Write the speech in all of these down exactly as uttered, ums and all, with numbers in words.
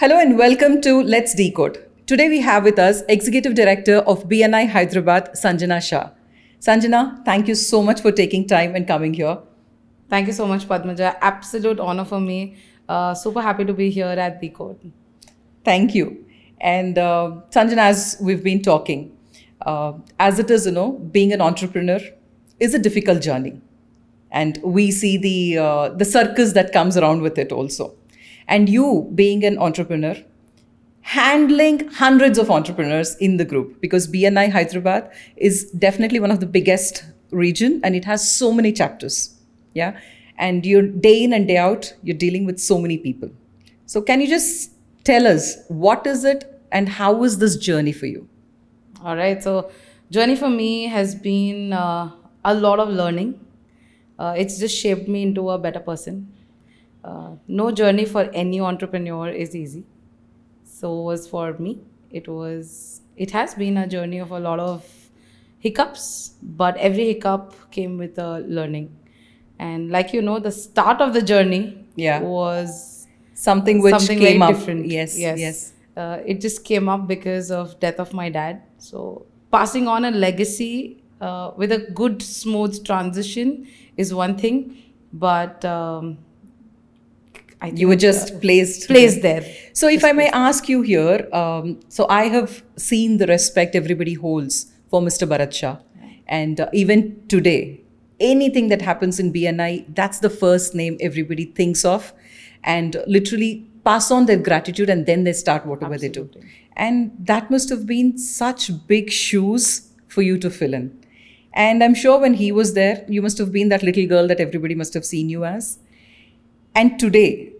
Hello and welcome to Let's Decode. Today we have with us Executive Director of B N I Hyderabad, Sanjana Shah. Sanjana, thank you so much for taking time and coming here. Thank you so much, Padmaja. Absolute honor for me. Uh, super happy to be here at Decode. Thank you. And uh, Sanjana, as we've been talking, uh, as it is, you know, being an entrepreneur is a difficult journey. And we see the uh, the circus that comes around with it also. And you, being an entrepreneur, handling hundreds of entrepreneurs in the group, because B N I Hyderabad is definitely one of the biggest region and it has so many chapters. Yeah. And you're day in and day out, you're dealing with so many people. So can you just tell us what is it and how was this journey for you? All right. So journey for me has been uh, a lot of learning. Uh, it's just shaped me into a better person. Uh, no journey for any entrepreneur is easy. So was for me. It was, it has been a journey of a lot of hiccups, but every hiccup came with a learning. And like, you know, the start of the journey yeah. was something which something came very up. Different. Yes, yes. yes. Uh, it just came up because of death of my dad. So passing on a legacy uh, with a good, smooth transition is one thing, but... Um, I think you were just uh, placed placed there. So if just I may ask you here, um, so I have seen the respect everybody holds for Mister Bharat Shah. Right. And uh, even today, anything that happens in B N I, that's the first name everybody thinks of and literally pass on their gratitude and then they start whatever Absolutely. They do. And that must have been such big shoes for you to fill in. And I'm sure when he was there, you must have been that little girl that everybody must have seen you as. And today,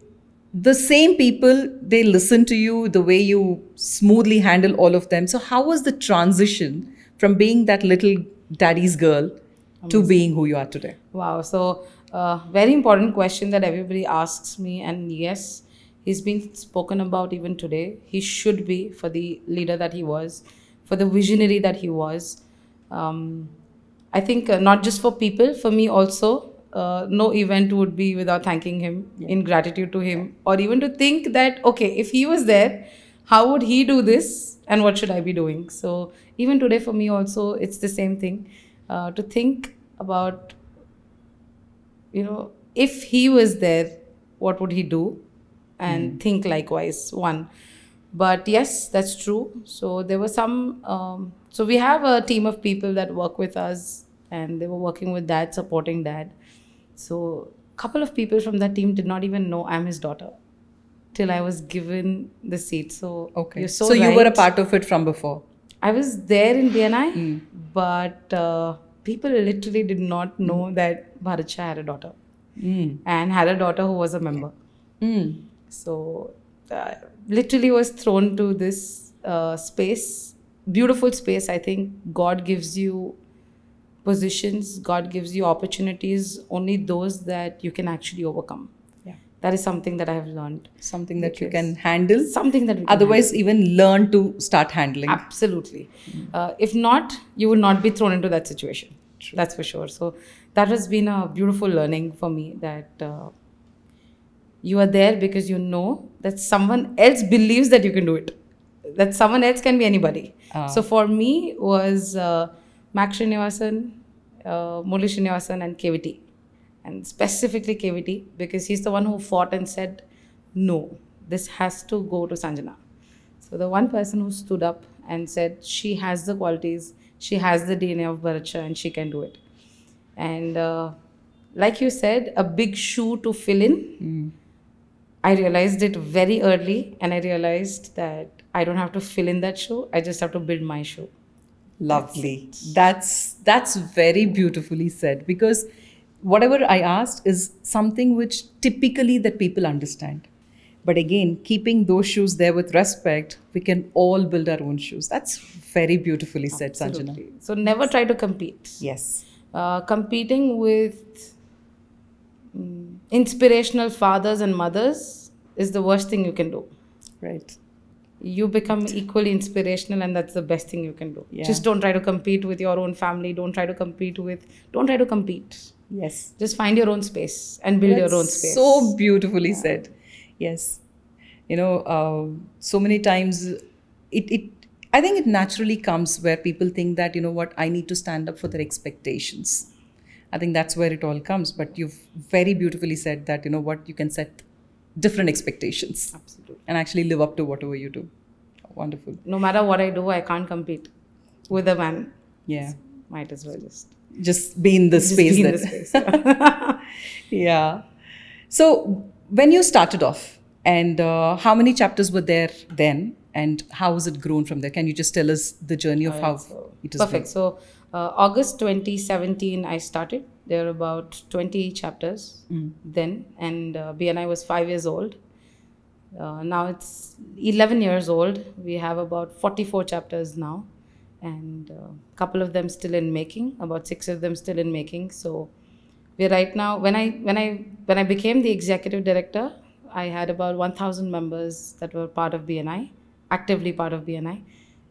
the same people, they listen to you, the way you smoothly handle all of them. So how was the transition from being that little daddy's girl Amazing. To being who you are today? Wow. So uh, very important question that everybody asks me. And yes, he's been spoken about even today. He should be, for the leader that he was, for the visionary that he was. Um, I think uh, not just for people, for me also. Uh, no event would be without thanking him yeah. in gratitude to him yeah. or even to think that, okay, if he was there, how would he do this and what should I be doing? So even today for me also, it's the same thing uh, to think about, you know, if he was there, what would he do? And mm. think likewise, one. But yes, that's true. So there were some, um, so we have a team of people that work with us and they were working with dad, supporting dad. So a couple of people from that team did not even know I'm his daughter till I was given the seat. So okay. you're so So right. you were a part of it from before? I was there in B N I, mm. but uh, people literally did not know mm. that Bharat Shah had a daughter mm. and had a daughter who was a member. Mm. So uh, literally was thrown to this uh, space, beautiful space. I think God gives you positions, God gives you opportunities, only those that you can actually overcome. Yeah. That is something that I have learned. Something that you can handle. Something that we can Otherwise, handle. Even learn to start handling. Absolutely. Mm-hmm. Uh, if not, you would not be thrown into that situation. True. That's for sure. So that has been a beautiful learning for me that uh, you are there because you know that someone else believes that you can do it. That someone else can be anybody. Uh. So for me was... Uh, Mac Srinivasan, uh, Moli Shinyasan and K V T. And specifically K V T, because he's the one who fought and said, no, this has to go to Sanjana. So the one person who stood up and said, she has the qualities, she has the D N A of Bharat Shah and she can do it. And uh, like you said, a big shoe to fill in. Mm. I realized it very early and I realized that I don't have to fill in that shoe, I just have to build my shoe. Lovely. That's that's very beautifully said, because whatever I asked is something which typically that people understand. But again, keeping those shoes there with respect, we can all build our own shoes. That's very beautifully said, Sanjana. So never try to compete. Yes. Uh, competing with um, inspirational fathers and mothers is the worst thing you can do. Right. You become equally inspirational and that's the best thing you can do. Yeah. Just don't try to compete with your own family. Don't try to compete with, don't try to compete. Yes. Just find your own space and build that's your own space. So beautifully yeah. said. Yes. you know, uh, so many times it, it, I think it naturally comes where people think that, you know what, I need to stand up for their expectations. I think that's where it all comes. But you've very beautifully said that, you know what, you can set different expectations. Absolutely. And actually live up to whatever you do. Wonderful. No matter what I do, I can't compete with a man. Yeah. So might as well just... Just be in the space. Be in the space. Yeah. Yeah. So when you started off, and uh, how many chapters were there then? And how has it grown from there? Can you just tell us the journey of right, how so it is? Perfect. Grown? So uh, August twenty seventeen, I started. There were about twenty chapters mm. then. And uh, B N I was five years old. Uh, now it's eleven years old. We have about forty-four chapters now. And a uh, couple of them still in making, about six of them still in making. So we're right now, when I when I when I became the executive director, I had about one thousand members that were part of B N I, actively part of B N I,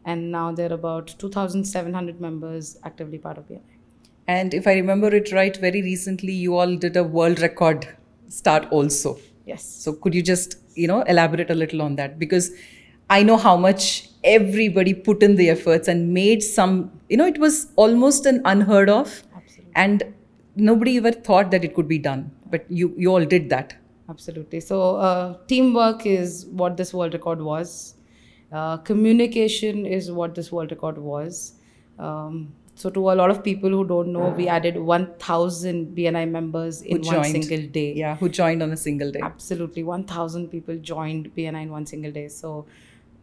and now there are about two thousand seven hundred members actively part of B N I. And if I remember it right, very recently you all did a world record start also. Yes. So could you just, you know, elaborate a little on that, because I know how much everybody put in the efforts and made some, you know, it was almost an unheard of. Absolutely. And nobody ever thought that it could be done, but you, you all did that. Absolutely. So uh, teamwork is what this world record was. Uh, communication is what this world record was. Um, so to a lot of people who don't know, we added one thousand B N I members in one single day. Yeah, who joined on a single day. Absolutely. one thousand people joined B N I in one single day. So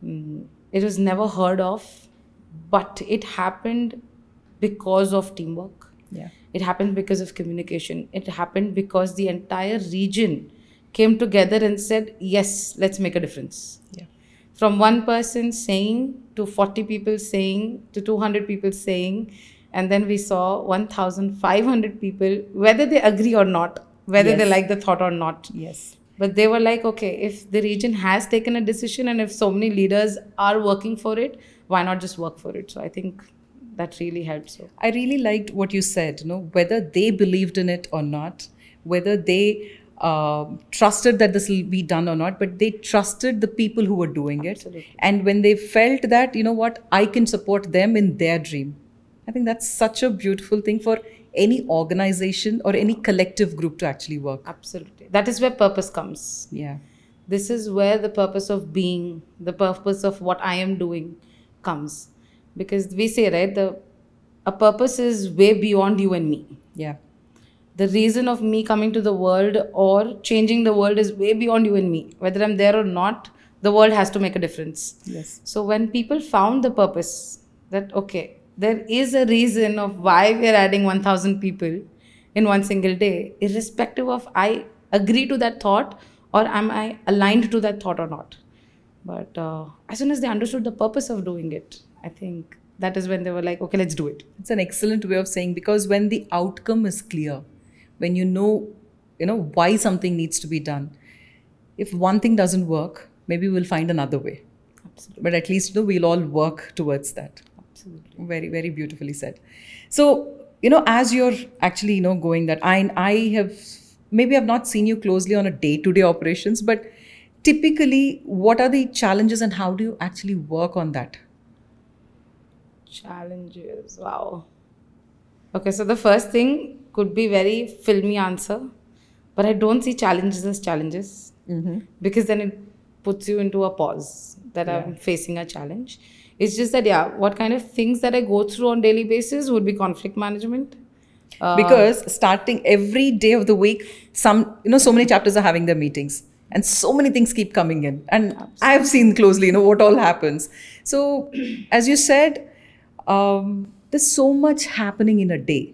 um, it was never heard of, but it happened because of teamwork. Yeah. It happened because of communication. It happened because the entire region came together and said, yes, let's make a difference. Yeah. From one person saying to forty people saying to two hundred people saying, and then we saw one thousand five hundred people, whether they agree or not, whether yes. they like the thought or not. Yes. But they were like, okay, if the region has taken a decision and if so many leaders are working for it, why not just work for it? So I think that really helped. So I really liked what you said, you know, whether they believed in it or not, whether they uh, trusted that this will be done or not, but they trusted the people who were doing Absolutely. It. And when they felt that, you know what, I can support them in their dream. I think that's such a beautiful thing for any organization or any collective group to actually work. Absolutely. That is where purpose comes. Yeah. This is where the purpose of being, the purpose of what I am doing comes. Because we say, right, the a purpose is way beyond you and me. Yeah. The reason of me coming to the world or changing the world is way beyond you and me. Whether I'm there or not, the world has to make a difference. Yes. So when people found the purpose, that, okay, there is a reason of why we are adding one thousand people in one single day, irrespective of I agree to that thought or am I aligned to that thought or not. But uh, as soon as they understood the purpose of doing it, I think that is when they were like, okay, let's do it. It's an excellent way of saying, because when the outcome is clear, when you know, you know why something needs to be done, if one thing doesn't work, maybe we'll find another way. Absolutely. But at least, you know, we'll all work towards that. Absolutely. Very, very beautifully said. So, you know, as you're actually, you know, going that, I, I have, maybe I've not seen you closely on a day-to-day operations, but typically, what are the challenges and how do you actually work on that? Challenges, wow. Okay, so the first thing could be very filmy answer, but I don't see challenges as challenges mm-hmm. because then it puts you into a pause that yeah. I'm facing a challenge. It's just that, yeah, what kind of things that I go through on daily basis would be conflict management. Uh, because starting every day of the week, some, you know, so many chapters are having their meetings and so many things keep coming in. And absolutely. I've seen closely, you know, what all happens. So as you said, um, there's so much happening in a day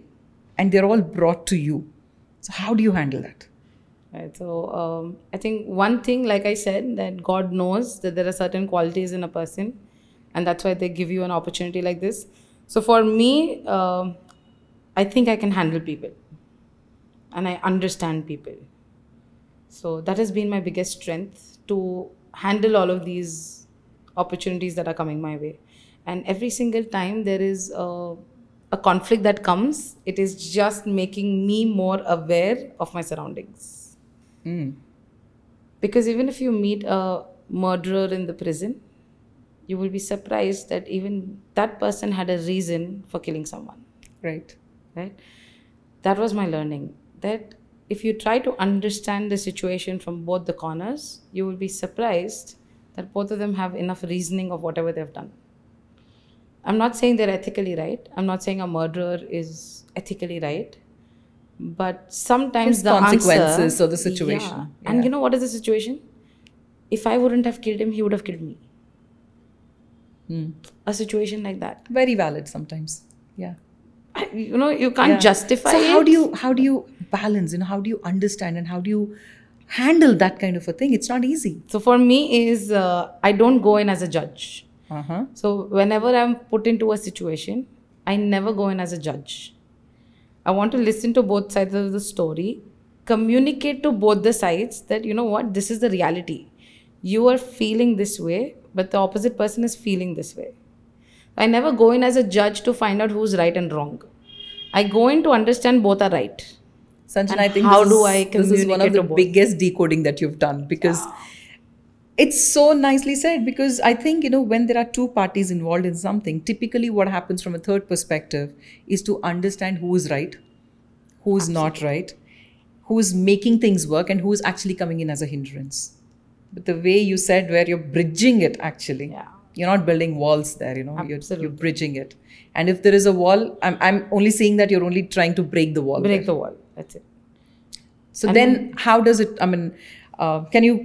and they're all brought to you. So how do you handle that? Right, so um, I think one thing, like I said, that God knows that there are certain qualities in a person. And that's why they give you an opportunity like this. So for me, um, I think I can handle people. And I understand people. So that has been my biggest strength, to handle all of these opportunities that are coming my way. And every single time there is a, a conflict that comes, it is just making me more aware of my surroundings. Mm. Because even if you meet a murderer in the prison, you will be surprised that even that person had a reason for killing someone. Right. Right. That was my learning, that if you try to understand the situation from both the corners, you will be surprised that both of them have enough reasoning of whatever they've done. I'm not saying they're ethically right. I'm not saying a murderer is ethically right. But sometimes it's the consequences answer, of the situation. Yeah. Yeah. And you know what is the situation? If I wouldn't have killed him, he would have killed me. Mm. A situation like that. Very valid sometimes. Yeah. I, you know, you can't yeah. justify so it. So how do you how do you balance? You know, how do you understand and how do you handle that kind of a thing? It's not easy. So for me is uh, I don't go in as a judge. Uh-huh. So whenever I'm put into a situation, I never go in as a judge. I want to listen to both sides of the story, communicate to both the sides that, you know what, this is the reality. You are feeling this way, but the opposite person is feeling this way. I never go in as a judge to find out who's right and wrong. I go in to understand both are right. Sanjana, I think how this, do I this is one of the biggest decoding that you've done, because yeah. it's so nicely said, because I think, you know, when there are two parties involved in something, typically what happens from a third perspective is to understand who is right, who is not right, who is making things work and who is actually coming in as a hindrance. But the way you said where you're bridging it actually. Yeah. You're not building walls there, you know, you're, you're bridging it. And if there is a wall, I'm I'm only seeing that you're only trying to break the wall. Break there. the wall, that's it. So and then I, how does it, I mean, uh, can you,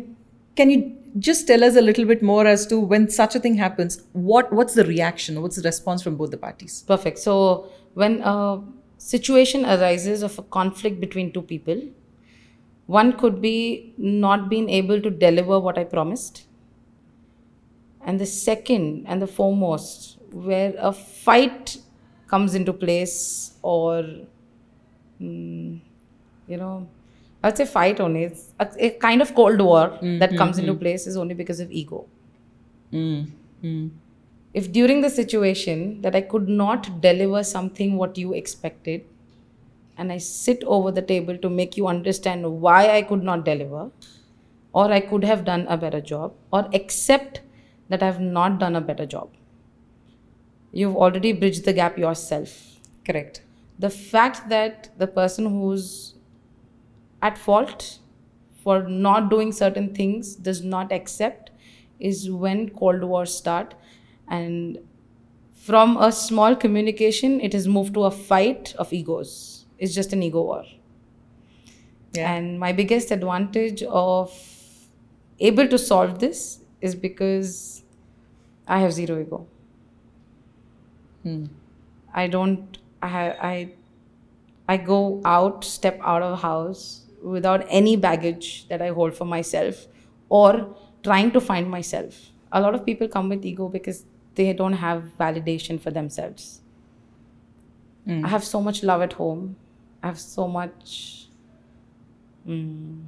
can you just tell us a little bit more as to when such a thing happens, what what's the reaction, what's the response from both the parties? Perfect. So when a situation arises of a conflict between two people, one could be not being able to deliver what I promised. And the second and the foremost, where a fight comes into place, or, mm, you know, I would say fight only. It's a, a kind of cold war mm, that mm, comes mm. into place is only because of ego. Mm, mm. If during the situation that I could not deliver something what you expected, and I sit over the table to make you understand why I could not deliver, or I could have done a better job, or accept that I've not done a better job. You've already bridged the gap yourself. Correct. The fact that the person who's at fault for not doing certain things does not accept is when Cold Wars start. And from a small communication, it has moved to a fight of egos. It's just an ego war. Yeah. And my biggest advantage of able to solve this is because I have zero ego. Hmm. I don't, I, I, I go out, step out of the house without any baggage that I hold for myself or trying to find myself. A lot of people come with ego because they don't have validation for themselves. Mm. I have so much love at home. I have so much, mm,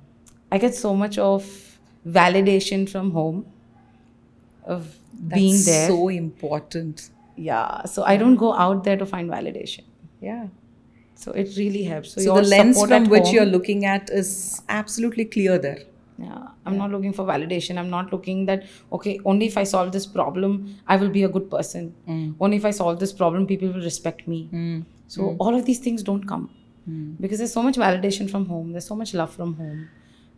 I get so much of validation from home, of That's being there. That's so important. Yeah. So I don't go out there to find validation. Yeah. So it really helps. So, so the lens from which home, you're looking at is absolutely clear there. Yeah, I'm yeah. not looking for validation. I'm not looking that, okay, only if I solve this problem, I will be a good person. Mm. Only if I solve this problem, people will respect me. Mm. So mm. all of these things don't come mm. because there's so much validation from home. There's so much love from home.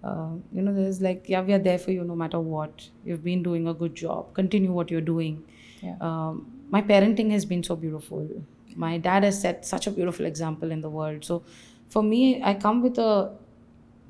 Uh, you know, there's like, yeah, we are there for you no matter what. You've been doing a good job. Continue what you're doing. Yeah. Um, my parenting has been so beautiful. My dad has set such a beautiful example in the world. So for me, I come with a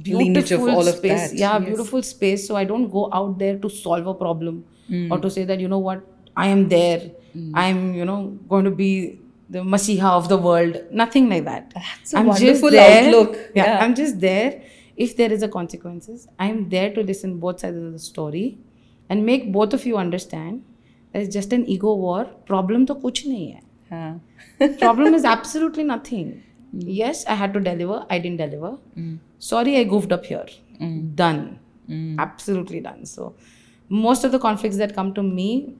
beautiful of all of space. That. Yeah, yes. Beautiful space. So I don't go out there to solve a problem mm. or to say that, you know what, I am there. Mm. I'm, you know, going to be the Masiha of the world. Nothing like that. That's a I'm wonderful outlook. Yeah, yeah, I'm just there. If there is a consequences, I'm there to listen both sides of the story and make both of you understand that it's just an ego war. Problem to kuch nahi hai. Problem is absolutely nothing. Mm. Yes, I had to deliver. I didn't deliver. Mm. Sorry, I goofed up here. Mm. Done. Mm. Absolutely done. So most of the conflicts that come to me,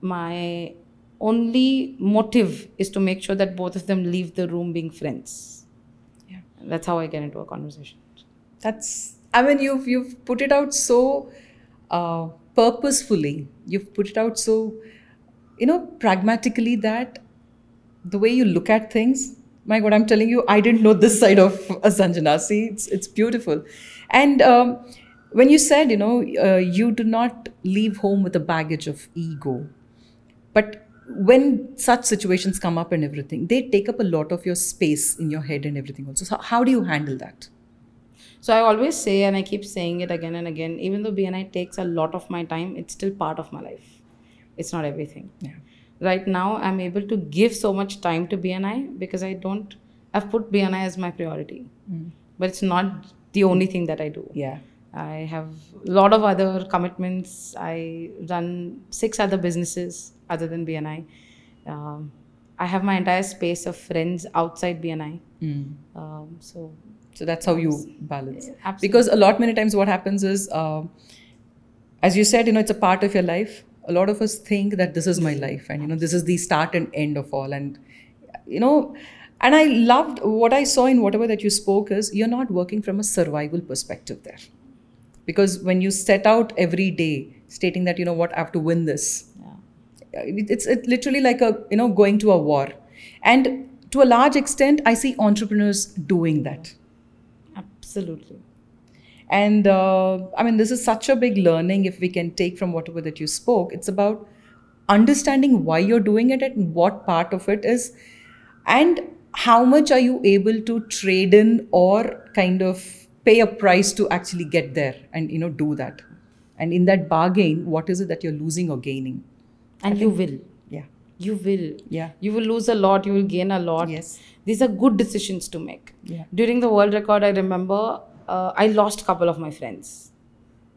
my only motive is to make sure that both of them leave the room being friends. Yeah. That's how I get into a conversation. That's, I mean, you've, you've put it out so uh, purposefully, you've put it out so, you know, pragmatically, that the way you look at things, my God, I'm telling you, I didn't know this side of Sanjana. See, it's, it's beautiful. And um, when you said, you know, uh, you do not leave home with a baggage of ego, but when such situations come up and everything, they take up a lot of your space in your head and everything also. So how do you handle that? So I always say, and I keep saying it again and again, even though B N I takes a lot of my time, it's still part of my life. It's not everything. Yeah. Right now, I'm able to give so much time to B N I because I don't, I've put B N I as my priority. Mm. But it's not the only thing that I do. Yeah. I have a lot of other commitments. I run six other businesses other than B N I. Um, I have my entire space of friends outside B N I. Mm. Um, so, so that's how you balance. Absolutely. Because a lot many times what happens is, uh, as you said, you know, it's a part of your life. A lot of us think that this is my life and, you know, this is the start and end of all. And, you know, and I loved what I saw in whatever that you spoke is you're not working from a survival perspective there. Because when you set out every day stating that, you know what, I have to win this, yeah. it's, it's literally like a, you know, going to a war. And to a large extent, I see entrepreneurs doing that. Absolutely. And uh, I mean, this is such a big learning if we can take from whatever that you spoke. It's about understanding why you're doing it and what part of it is and how much are you able to trade in or kind of pay a price to actually get there and, you know, do that. And in that bargain, what is it that you're losing or gaining? And I you think, will. Yeah. You will. Yeah. You will lose a lot. You will gain a lot. Yes. These are good decisions to make. Yeah. During the world record, I remember... Uh, I lost a couple of my friends.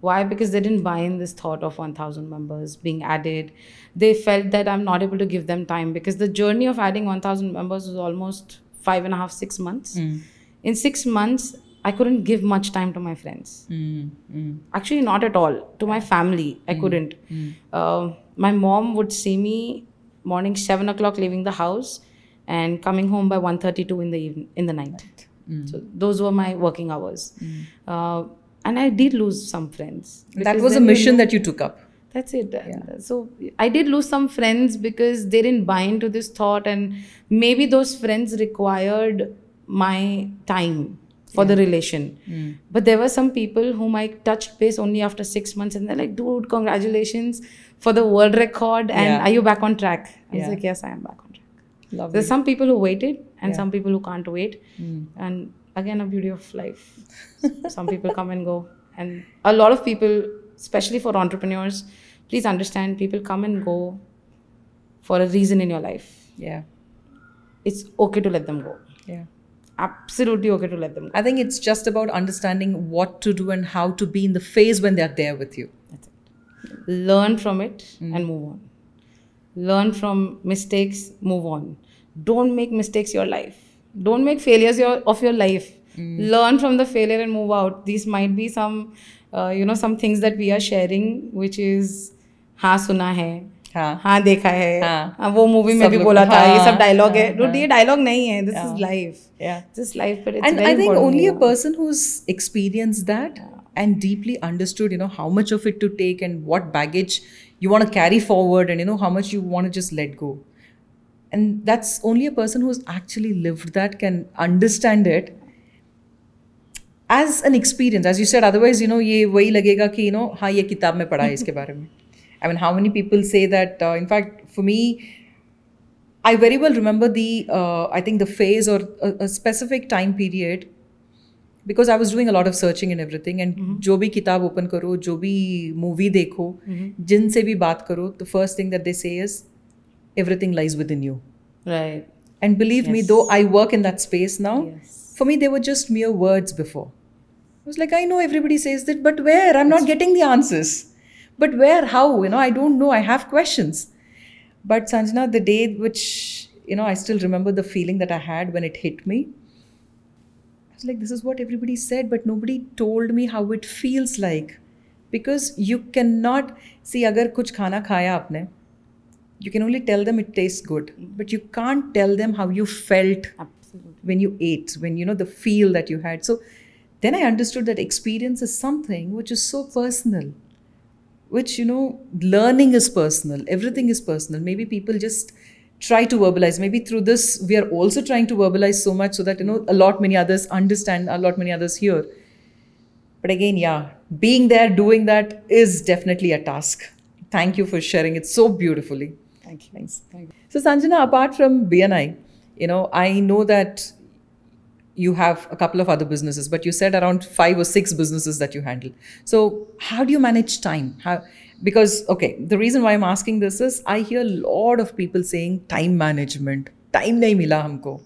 Why? Because they didn't buy in this thought of one thousand members being added. They felt that I'm not able to give them time because the journey of adding one thousand members was almost five and a half, six months. Mm. In six months, I couldn't give much time to my friends. Mm. Mm. Actually, not at all. To my family, I mm. couldn't. Mm. Uh, my mom would see me morning seven o'clock leaving the house and coming home by one thirty-two in the even- in the night. Right. Mm. So those were my working hours. Mm. Uh, and I did lose some friends. That was a mission that you took up. That's it. Yeah. So I did lose some friends because they didn't buy into this thought. And maybe those friends required my time for yeah. the relation. Mm. But there were some people whom I touched base only after six months. And they're like, dude, congratulations for the world record. And yeah. are you back on track? I yeah. was like, yes, I am back on track. Lovely. There's some people who waited. And yeah. some people who can't wait. Mm. And again, a beauty of life. Some people come and go. And a lot of people, especially for entrepreneurs, please understand, people come and go for a reason in your life. Yeah. It's okay to let them go. Yeah. Absolutely okay to let them go. I think it's just about understanding what to do and how to be in the phase when they're there with you. That's it. Learn from it mm. and move on. Learn from mistakes, move on. Don't make mistakes your life. Don't make failures your, of your life. Mm. Learn from the failure and move out. These might be some, uh, you know, some things that we are sharing, which is, हाँ सुना है, हाँ देखा है, वो movie में भी बोला था, ये सब dialogue है. Dude, ये dialogue नहीं है. This yeah. is life. Yeah. This life, but it's and very important. And I think only a person who's experienced that yeah. and deeply understood, you know, how much of it to take and what baggage you want to carry forward, and you know how much you want to just let go. And that's only a person who's actually lived that can understand it as an experience. As you said, otherwise, you know, ye wahi lagega ki, you know, ha, ye kitab mein padha hai iske baare mein. I mean, how many people say that? Uh, in fact, for me, I very well remember the, uh, I think the phase or a, a specific time period because I was doing a lot of searching and everything. And mm-hmm. jo bhi kitab open karo, jo bhi movie dekho, mm-hmm. jin se bhi baat karo, the first thing that they say is, everything lies within you. Right. And believe yes. me, though I work in that space now, yes. for me, they were just mere words before. I was like, I know everybody says that, but where? I'm not getting the answers. But where? How? You know, I don't know. I have questions. But Sanjana, the day which, you know, I still remember the feeling that I had when it hit me. I was like, this is what everybody said, but nobody told me how it feels like. Because you cannot, see, agar kuch khana khaya aapne, you can only tell them it tastes good, but you can't tell them how you felt Absolutely. When you ate, when, you know, the feel that you had. So then I understood that experience is something which is so personal, which, you know, learning is personal. Everything is personal. Maybe people just try to verbalize. Maybe through this, we are also trying to verbalize so much so that, you know, a lot many others understand, a lot many others hear. But again, yeah, being there, doing that is definitely a task. Thank you for sharing it so beautifully. Thank you. Thanks. Thank you. So Sanjana, apart from B N I, you know, I know that you have a couple of other businesses, but you said around five or six businesses that you handle. So how do you manage time? How, because, okay, the reason why I'm asking this is I hear a lot of people saying time management. Time nahi mila humko.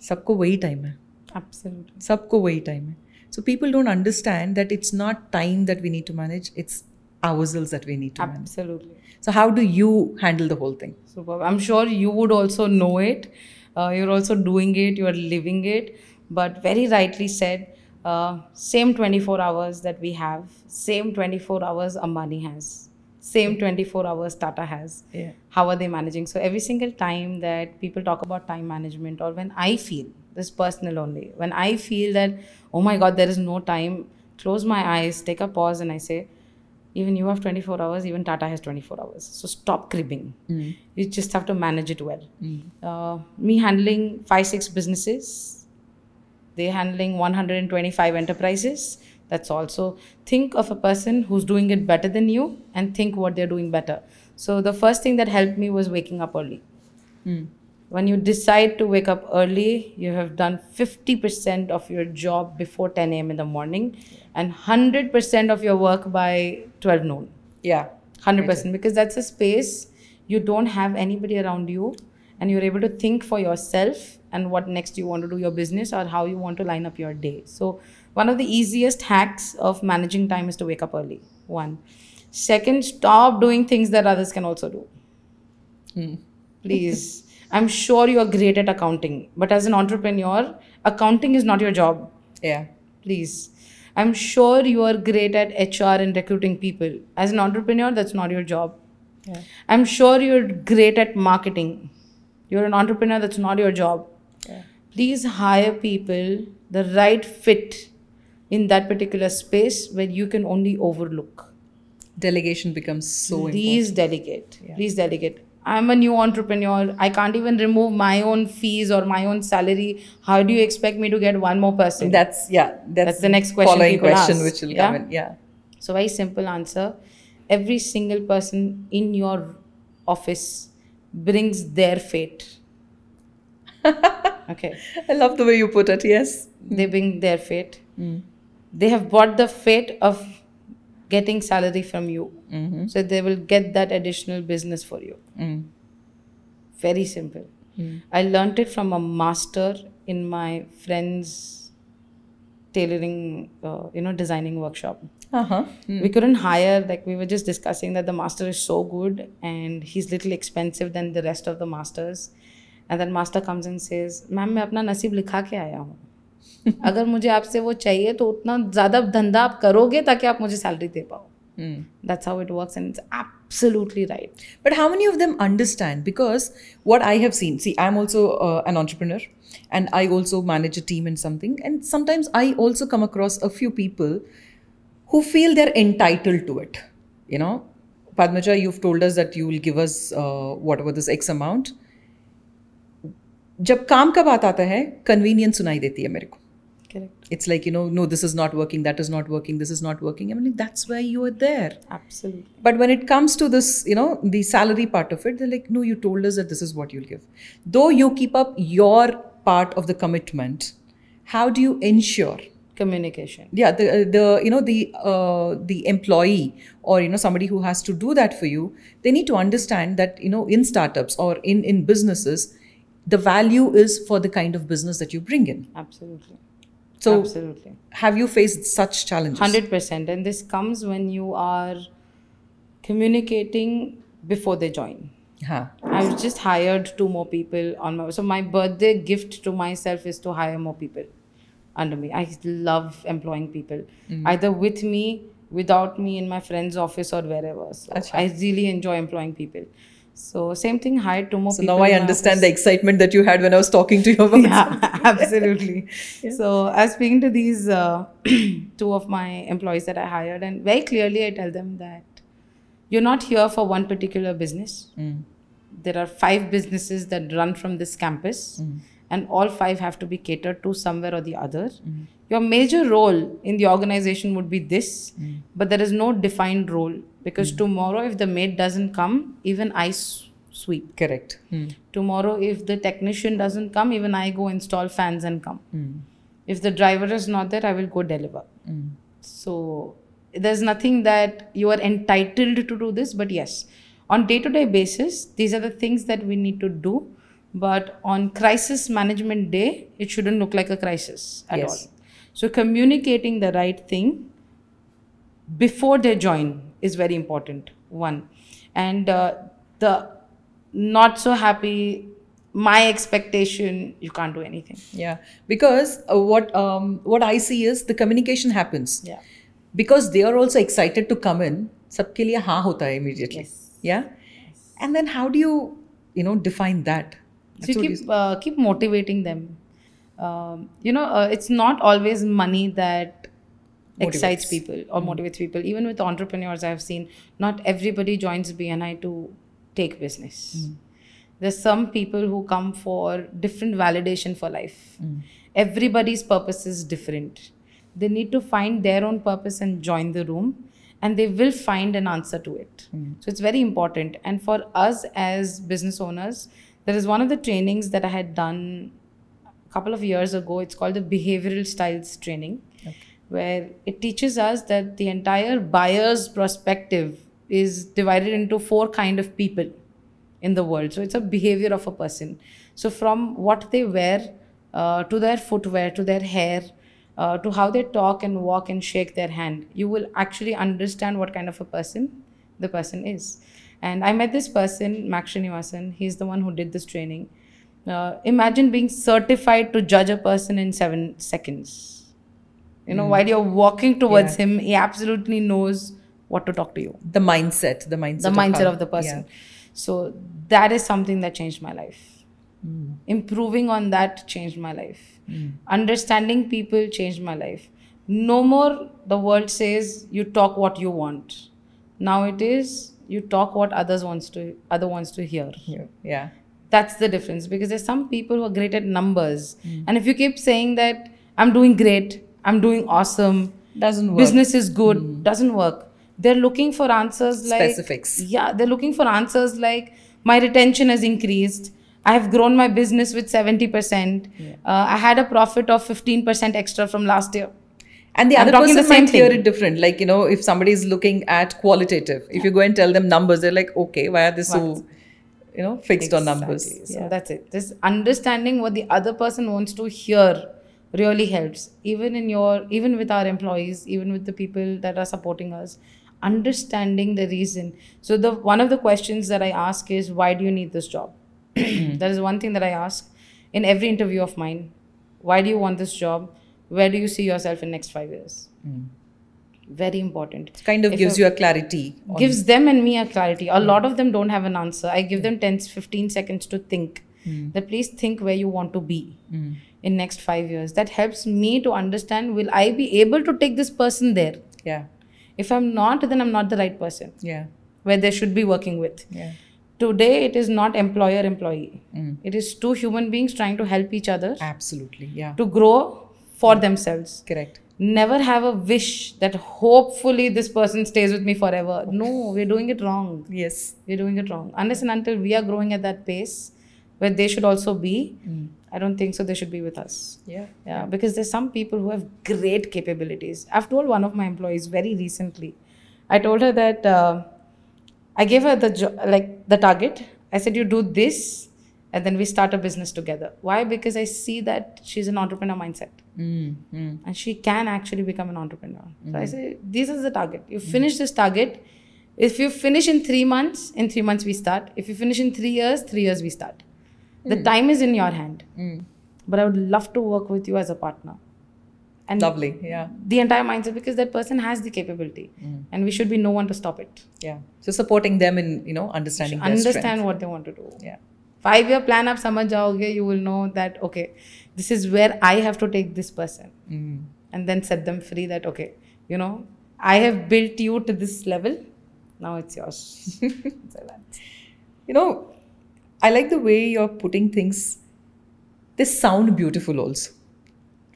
Sabko wahi time hai. Absolutely. Sabko wahi time hai. So people don't understand that it's not time that we need to manage, it's ourselves that we need to manage. Absolutely. So how do you handle the whole thing? Super. I'm sure you would also know it. Uh, you're also doing it, you're living it. But very rightly said, uh, same twenty-four hours that we have, same twenty-four hours Ambani has, same twenty-four hours Tata has. Yeah. How are they managing? So every single time that people talk about time management, or when I feel, this personal only, when I feel that, oh my God, there is no time, close my eyes, take a pause and I say, even you have twenty-four hours, even Tata has twenty-four hours. So stop cribbing. Mm. You just have to manage it well. Mm. Uh, me handling five, six businesses, they handling one hundred twenty-five enterprises. That's also, think of a person who's doing it better than you and think what they're doing better. So the first thing that helped me was waking up early. Mm. When you decide to wake up early, you have done fifty percent of your job before ten a.m. in the morning and one hundred percent of your work by twelve noon. Yeah. one hundred percent. Because that's a space you don't have anybody around you and you're able to think for yourself and what next you want to do your business or how you want to line up your day. So one of the easiest hacks of managing time is to wake up early. One. Second, stop doing things that others can also do. Mm. Please. I'm sure you're great at accounting, but as an entrepreneur, accounting is not your job. Yeah. Please. I'm sure you are great at H R and recruiting people. As an entrepreneur, that's not your job. Yeah. I'm sure you're great at marketing. You're an entrepreneur, that's not your job. Yeah. Please hire people, the right fit in that particular space where you can only overlook. Delegation becomes so important. Please delegate. Yeah. Please delegate. I'm a new entrepreneur. I can't even remove my own fees or my own salary. How do you expect me to get one more person? That's, yeah. That's, that's the next question following people question ask. Which will yeah? come in. Yeah. So very simple answer. Every single person in your office brings their fate. Okay. I love the way you put it. Yes. They bring their fate. Mm. They have bought the fate of getting salary from you. Mm-hmm. So they will get that additional business for you. Mm. Very simple. Mm. I learned it from a master in my friend's tailoring, uh, you know, designing workshop. Uh-huh. Mm. We couldn't hire, like we were just discussing that the master is so good and he's little expensive than the rest of the masters. And then master comes and says, ma'am, main apna naseeb likha ke aaya hoon. अगर मुझे आपसे वो चाहिए तो उतना ज़्यादा धंधा आप करोगे ताकि आप मुझे सैलरी दे पाओ. Mm. That's how it works and it's absolutely right. But how many of them understand? Because what I have seen, see, I'm also uh, an entrepreneur and I also manage a team in something. And sometimes I also come across a few people who feel they're entitled to it. You know, Padmaja, you've told us that you will give us uh, whatever this X amount. जब काम का बात आता है convenience सुनाई देती है मेरे को. Correct. It's like, you know, no, this is not working, that is not working, this is not working. I mean, that's why you are there. Absolutely. But when it comes to this, you know, the salary part of it, they're like, no, you told us that this is what you'll give. Though you keep up your part of the commitment, how do you ensure? Communication. Yeah, the, the you know, the, uh, the employee or, you know, somebody who has to do that for you, they need to understand that, you know, in startups or in, in businesses, the value is for the kind of business that you bring in. Absolutely. So absolutely. Have you faced such challenges? one hundred percent. And this comes when you are communicating before they join. Huh. I've just hired two more people on my, so my birthday gift to myself is to hire more people under me. I love employing people, mm-hmm. either with me, without me, in my friend's office or wherever. So Achha. I really enjoy employing people. So same thing, hired two more so people. So now I understand office. The excitement that you had when I was talking to your wife. Yeah, absolutely. Yeah. So I was speaking to these uh, two of my employees that I hired, and very clearly I tell them that you're not here for one particular business. Mm. There are five businesses that run from this campus, mm. and all five have to be catered to somewhere or the other. Mm. Your major role in the organization would be this, mm. but there is no defined role. Because mm. tomorrow, if the maid doesn't come, even I s- sweep. Correct. Mm. Tomorrow, if the technician doesn't come, even I go install fans and come. Mm. If the driver is not there, I will go deliver. Mm. So there's nothing that you are entitled to do this, but yes, on day-to-day basis, these are the things that we need to do. But on crisis management day, it shouldn't look like a crisis at yes. all. So communicating the right thing before they join is very important, one. And uh, the not so happy, my expectation, you can't do anything. Yeah, because uh, what um, what I see is the communication happens. Yeah. Because they are also excited to come in, sabke liye haan hota hai immediately. Yes. Yeah. Yes. And then how do you, you know, define that? That's so you keep, uh, keep motivating them. Um, you know, uh, it's not always money that motivates. Excites people or mm. motivates people. Even with entrepreneurs, I've seen not everybody joins B N I to take business. Mm. There's some people who come for different validation for life. Mm. Everybody's purpose is different. They need to find their own purpose and join the room, and they will find an answer to it. Mm. So it's very important. And for us as business owners, there is one of the trainings that I had done couple of years ago. It's called the behavioral styles training, okay. where it teaches us that the entire buyer's perspective is divided into four kind of people in the world. So it's a behavior of a person. So from what they wear uh, to their footwear, to their hair, uh, to how they talk and walk and shake their hand, you will actually understand what kind of a person the person is. And I met this person, Mac Srinivasan. He's the one who did this training. Uh, imagine being certified to judge a person in seven seconds. You know, mm. while you're walking towards yeah. him, he absolutely knows what to talk to you. The mindset, the mindset, the of mindset how, of the person. Yeah. So that is something that changed my life. Mm. Improving on that changed my life. Mm. Understanding people changed my life. No more the world says you talk what you want. Now it is you talk what others wants to other wants to hear. Yeah. yeah. That's the difference, because there's some people who are great at numbers. Mm. And if you keep saying that I'm doing great, I'm doing awesome, doesn't work. Business is good, mm. doesn't work. They're looking for answers like specifics. Yeah, they're looking for answers like my retention has increased, I have grown my business with seventy percent, yeah. uh, I had a profit of fifteen percent extra from last year. And the I'm other person the might hear it different. Like, you know, if somebody is looking at qualitative, if yeah. you go and tell them numbers, they're like, okay, why are they so... Once. You know, fixed exactly. on numbers. So yeah. that's it. This understanding what the other person wants to hear really helps. Even in your, even with our employees, even with the people that are supporting us, understanding the reason. So the one of the questions that I ask is, why do you need this job? That is one thing that I ask in every interview of mine. Why do you want this job? Where do you see yourself in next five years? Mm. Very important. It kind of if gives a, you a clarity. Gives on. Them and me a clarity. A mm. lot of them don't have an answer. I give them ten, fifteen seconds to think. Mm. That please think where you want to be mm. in next five years. That helps me to understand, will I be able to take this person there? Yeah. If I'm not, then I'm not the right person. Yeah. Where they should be working with. Yeah. Today, it is not employer-employee. Mm. It is two human beings trying to help each other. Absolutely. Yeah. To grow for yeah. themselves. Correct. Never have a wish that hopefully this person stays with me forever. No, we're doing it wrong. Yes. We're doing it wrong. Unless and until we are growing at that pace where they should also be, mm. I don't think so they should be with us. Yeah. Yeah. Because there's some people who have great capabilities. I've told one of my employees very recently, I told her that uh, I gave her the jo- like the target. I said, you do this and then we start a business together. Why? Because I see that she's an entrepreneur mindset. Mm, mm. And she can actually become an entrepreneur. Mm. So I say, this is the target. You finish mm. this target. If you finish in three months, in three months we start. If you finish in three years, three years we start. Mm. The time is in your hand. Mm. But I would love to work with you as a partner. and lovely, yeah, the entire mindset, because that person has the capability, mm. and we should be no one to stop it. Yeah, so supporting them in, you know, understanding their understand strength. What they want to do. Yeah, five year plan aap samajh jaoge, you will know that okay, this is where I have to take this person, mm. and then set them free that okay, you know, I have built you to this level, now it's yours. So that, you know, I like the way you're putting things. They sound beautiful also.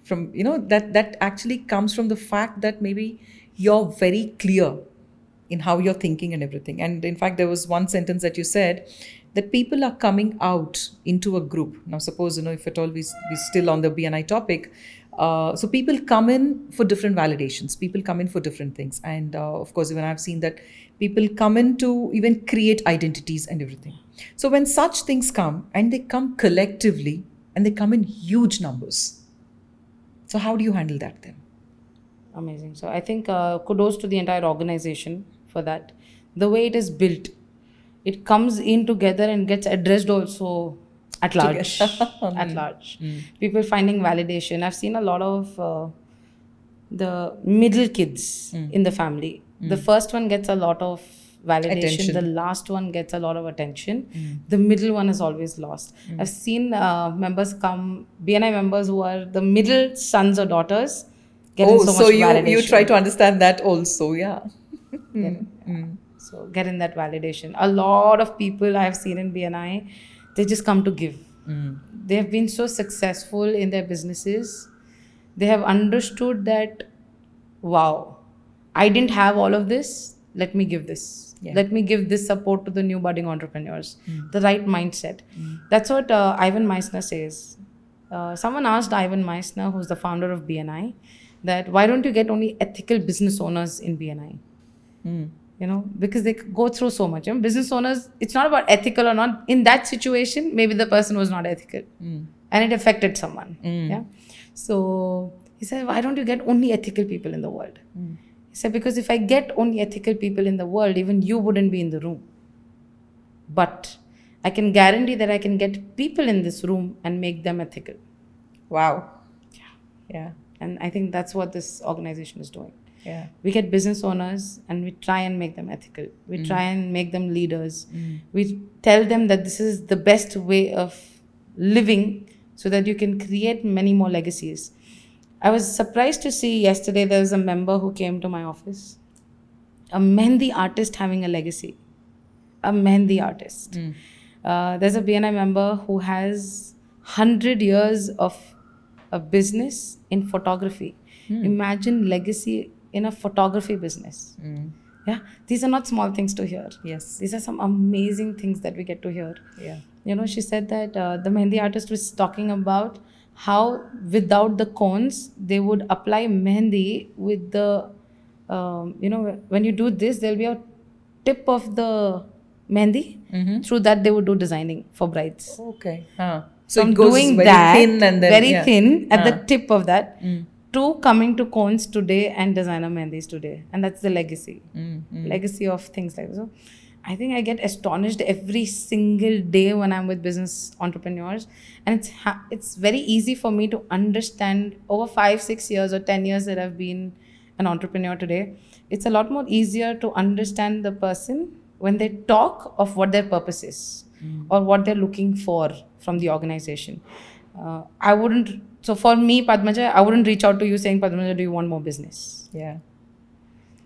From, you know, that that actually comes from the fact that maybe you're very clear in how you're thinking and everything. And in fact, there was one sentence that you said that people are coming out into a group. Now, suppose, you know, if at all we we're still on the B N I topic, uh, so people come in for different validations. People come in for different things, and uh, of course, even I've seen that people come in to even create identities and everything. So when such things come, and they come collectively, and they come in huge numbers. So how do you handle that then? Amazing. So I think uh, kudos to the entire organization for that. The way it is built, it comes in together and gets addressed also at large. At large. Mm. People finding validation. I've seen a lot of uh, the middle kids mm. in the family. Mm. The first one gets a lot of validation. Attention. The last one gets a lot of attention. Mm. The middle one is always lost. Mm. I've seen uh, members come, B N I members who are the middle sons or daughters getting oh, so, so much you, validation. Oh, so you try to understand that also, yeah. Then, mm. uh, so getting that validation. A lot of people I have seen in B N I, they just come to give. Mm. They have been so successful in their businesses. They have understood that, wow, I didn't have all of this. Let me give this. Yeah. Let me give this support to the new budding entrepreneurs. Mm. The right mindset. Mm. That's what uh, Ivan Misner says. Uh, someone asked Ivan Misner, who's the founder of B N I, that why don't you get only ethical business owners in B N I? Mm. You know, because they go through so much. You know, business owners, it's not about ethical or not. In that situation, maybe the person was not ethical. Mm. And it affected someone. Mm. Yeah. So he said, why don't you get only ethical people in the world? Mm. He said, because if I get only ethical people in the world, even you wouldn't be in the room. But I can guarantee that I can get people in this room and make them ethical. Wow. Yeah. Yeah. And I think that's what this organization is doing. Yeah. We get business owners and we try and make them ethical. We mm. try and make them leaders. Mm. We tell them that this is the best way of living so that you can create many more legacies. I was surprised to see yesterday there was a member who came to my office, a mehndi artist having a legacy, a mehndi artist. Mm. Uh, there's a B N I member who has one hundred years of a business in photography. Mm. Imagine legacy in a photography business. Mm. Yeah, these are not small things to hear. Yes, these are some amazing things that we get to hear. Yeah, you know, she said that uh, the mehndi artist was talking about how without the cones they would apply mehndi with the, um, you know, when you do this, there'll be a tip of the mehndi. Mm-hmm. Through that they would do designing for brides. Okay. Huh. So from it goes doing very that, thin and then very yeah. thin at huh. the tip of that mm. to coming to cones today and designer mehendis today, and that's the legacy, mm-hmm. legacy of things like this. So I think I get astonished every single day when I'm with business entrepreneurs, and it's ha- it's very easy for me to understand over five, six years or ten years that I've been an entrepreneur today. It's a lot more easier to understand the person when they talk of what their purpose is mm. or what they're looking for from the organization. Uh, I wouldn't, so for me, Padmaja, I wouldn't reach out to you saying, Padmaja, do you want more business? Yeah.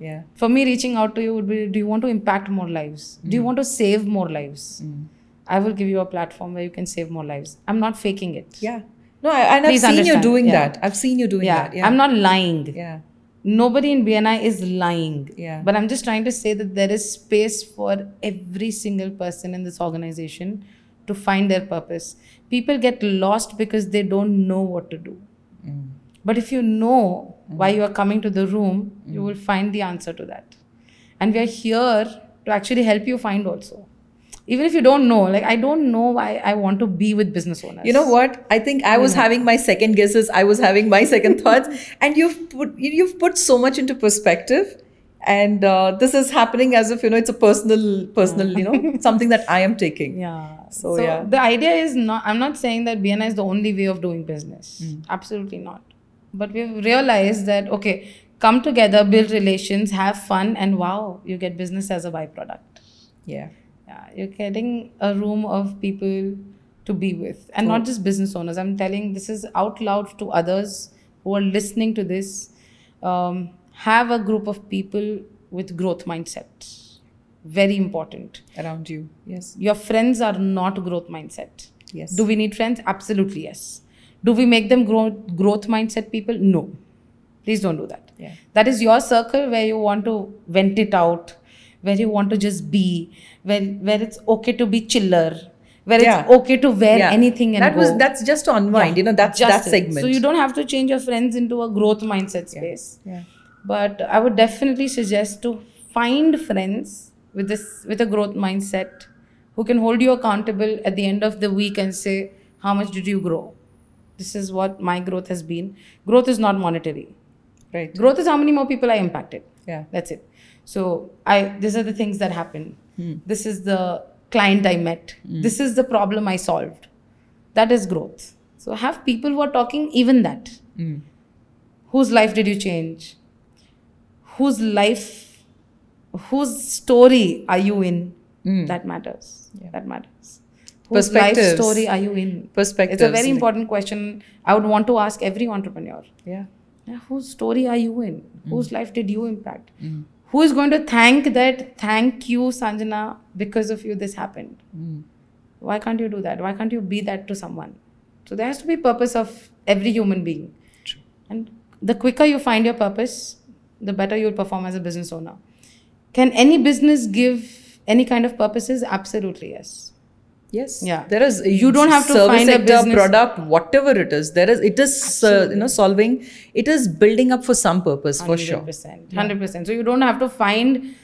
Yeah. For me, reaching out to you would be, do you want to impact more lives? Mm. Do you want to save more lives? Mm. I will give you a platform where you can save more lives. I'm not faking it. Yeah. No, I, and Please I've seen understand. you doing yeah. that. I've seen you doing yeah. that. Yeah. I'm not lying. Yeah. Nobody in B N I is lying. Yeah. But I'm just trying to say that there is space for every single person in this organization to find their purpose. People get lost because they don't know what to do. Mm. But if you know mm. why you are coming to the room, mm. you will find the answer to that. And we are here to actually help you find also. Even if you don't know, like I don't know why I want to be with business owners. You know what? I think I was mm. having my second guesses. I was having my second thoughts. And you've put, you've put so much into perspective. And uh, this is happening as if, you know, it's a personal, personal, yeah. you know, something that I am taking. Yeah. So, so yeah. The idea is not, I'm not saying that B N I is the only way of doing business. Mm. Absolutely not. But we've realized that, okay, come together, build relations, have fun, and wow, you get business as a byproduct. Yeah. Yeah, you're getting a room of people to be with. And cool. Not just business owners. I'm telling this is out loud to others who are listening to this. Um, have a group of people with growth mindset. Very important. Around you. Yes. Your friends are not growth mindset. Yes. Do we need friends? Absolutely, yes. Do we make them grow, growth mindset people? No. Please don't do that. Yeah. That is your circle where you want to vent it out, where you want to just be, where where it's okay to be chiller, where yeah. it's okay to wear yeah. anything and that go. was that's just to unwind, yeah. you know, that's just that segment. So you don't have to change your friends into a growth mindset space. Yeah. Yeah. But I would definitely suggest to find friends with this with a growth mindset who can hold you accountable at the end of the week and say, how much did you grow? This is what my growth has been. Growth is not monetary. Right. Growth is how many more people I impacted. Yeah. That's it. So I these are the things that happened. Hmm. This is the client I met. Mm. This is the problem I solved. That is growth. So have people who are talking even that. Mm. Whose life did you change? Whose life, whose story are you in? Mm. That matters. Yeah. That matters. Whose life story are you in? Perspectives. It's a very important question I would want to ask every entrepreneur. Yeah. Yeah, whose story are you in? Mm. Whose life did you impact? Mm. Who is going to thank that? Thank you, Sanjana, because of you this happened. Mm. Why can't you do that? Why can't you be that to someone? So there has to be purpose of every human being. True. And the quicker you find your purpose, the better you'll perform as a business owner. Can any business give any kind of purposes? Absolutely, yes. Yes. Yeah. There is. You don't have to find a business, product, whatever it is. There is. It is. Uh, you know, solving. It is building up for some purpose, for sure. Hundred percent. Hundred percent. So you don't have to find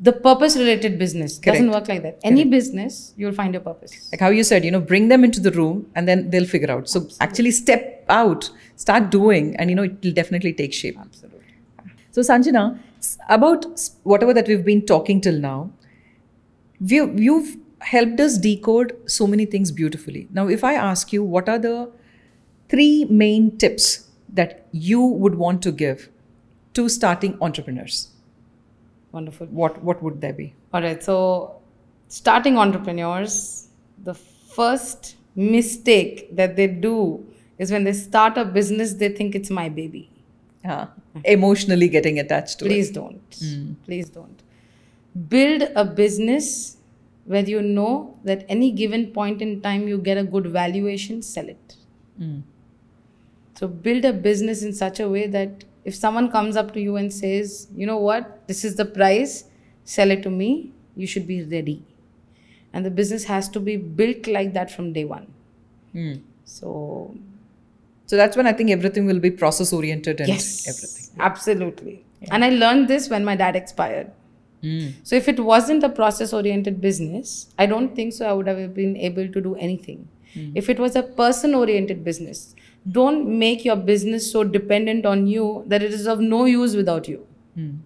the purpose-related business. Correct. Doesn't work like that. Any Correct. business, you'll find your purpose. Like how you said, you know, bring them into the room and then they'll figure out. So Absolutely. actually, step out, start doing, and you know, it will definitely take shape. Absolutely. So Sanjana, about whatever that we've been talking till now, we you've. helped us decode so many things beautifully. Now, if I ask you, what are the three main tips that you would want to give to starting entrepreneurs? Wonderful. What what would there be? All right. So, starting entrepreneurs, the first mistake that they do is when they start a business, they think it's my baby. Uh, emotionally getting attached to Please it. Don't. Mm. Please don't. Build a business where you know that any given point in time you get a good valuation, sell it. Mm. So build a business in such a way that if someone comes up to you and says, you know what, this is the price, sell it to me, you should be ready. And the business has to be built like that from day one. Mm. So so that's when I think everything will be process oriented and yes, everything. Absolutely. Yeah. And I learned this when my dad expired. Mm. So if it wasn't a process-oriented business, I don't think so I would have been able to do anything. Mm. If it was a person-oriented business, don't make your business so dependent on you that it is of no use without you. Mm.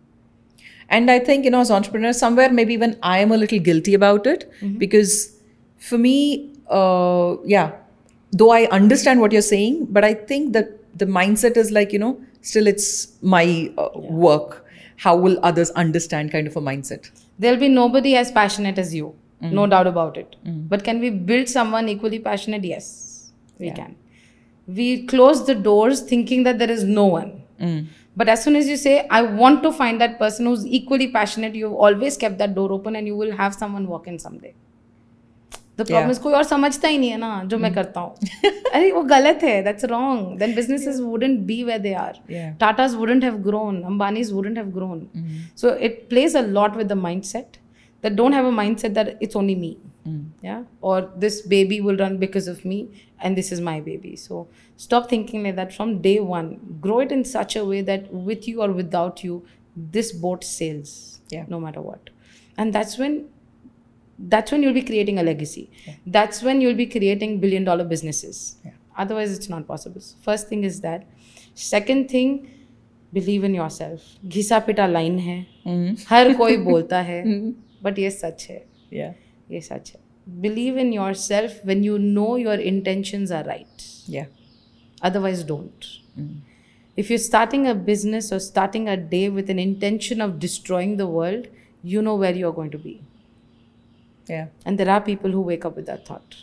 And I think, you know, as entrepreneurs, somewhere maybe even I am a little guilty about it mm-hmm. because for me, uh, yeah, though I understand what you're saying, but I think that the mindset is like, you know, still it's my uh, yeah. work. How will others understand kind of a mindset? There'll be nobody as passionate as you. Mm. No doubt about it. Mm. But can we build someone equally passionate? Yes, we yeah. can. We close the doors thinking that there is no one. Mm. But as soon as you say, I want to find that person who's equally passionate, you've always kept that door open and you will have someone walk in someday. The problem yeah. is, कोई और समझता ही नहीं है ना जो मैं करता हूँ. अरे वो गलत है. That's wrong. Then businesses yeah. wouldn't be where they are. Yeah. Tatas wouldn't have grown. Ambanis wouldn't have grown. Mm-hmm. So it plays a lot with the mindset. That don't have a mindset that it's only me. Mm. Yeah. Or this baby will run because of me and this is my baby. So stop thinking like that from day one. Grow it in such a way that with you or without you, this boat sails. Yeah. No matter what. And that's when That's when you'll be creating a legacy. Yeah. That's when you'll be creating billion dollar businesses. Yeah. Otherwise, it's not possible. So first thing is that. Second thing, believe in yourself. Ghisa pita line hai. Mm. Har koi bolta hai. Mm. But ye sach hai. Yeah. Ye sach hai. Believe in yourself when you know your intentions are right. Yeah. Otherwise, don't. Mm. If you're starting a business or starting a day with an intention of destroying the world, you know where you're going to be. Yeah. And there are people who wake up with that thought.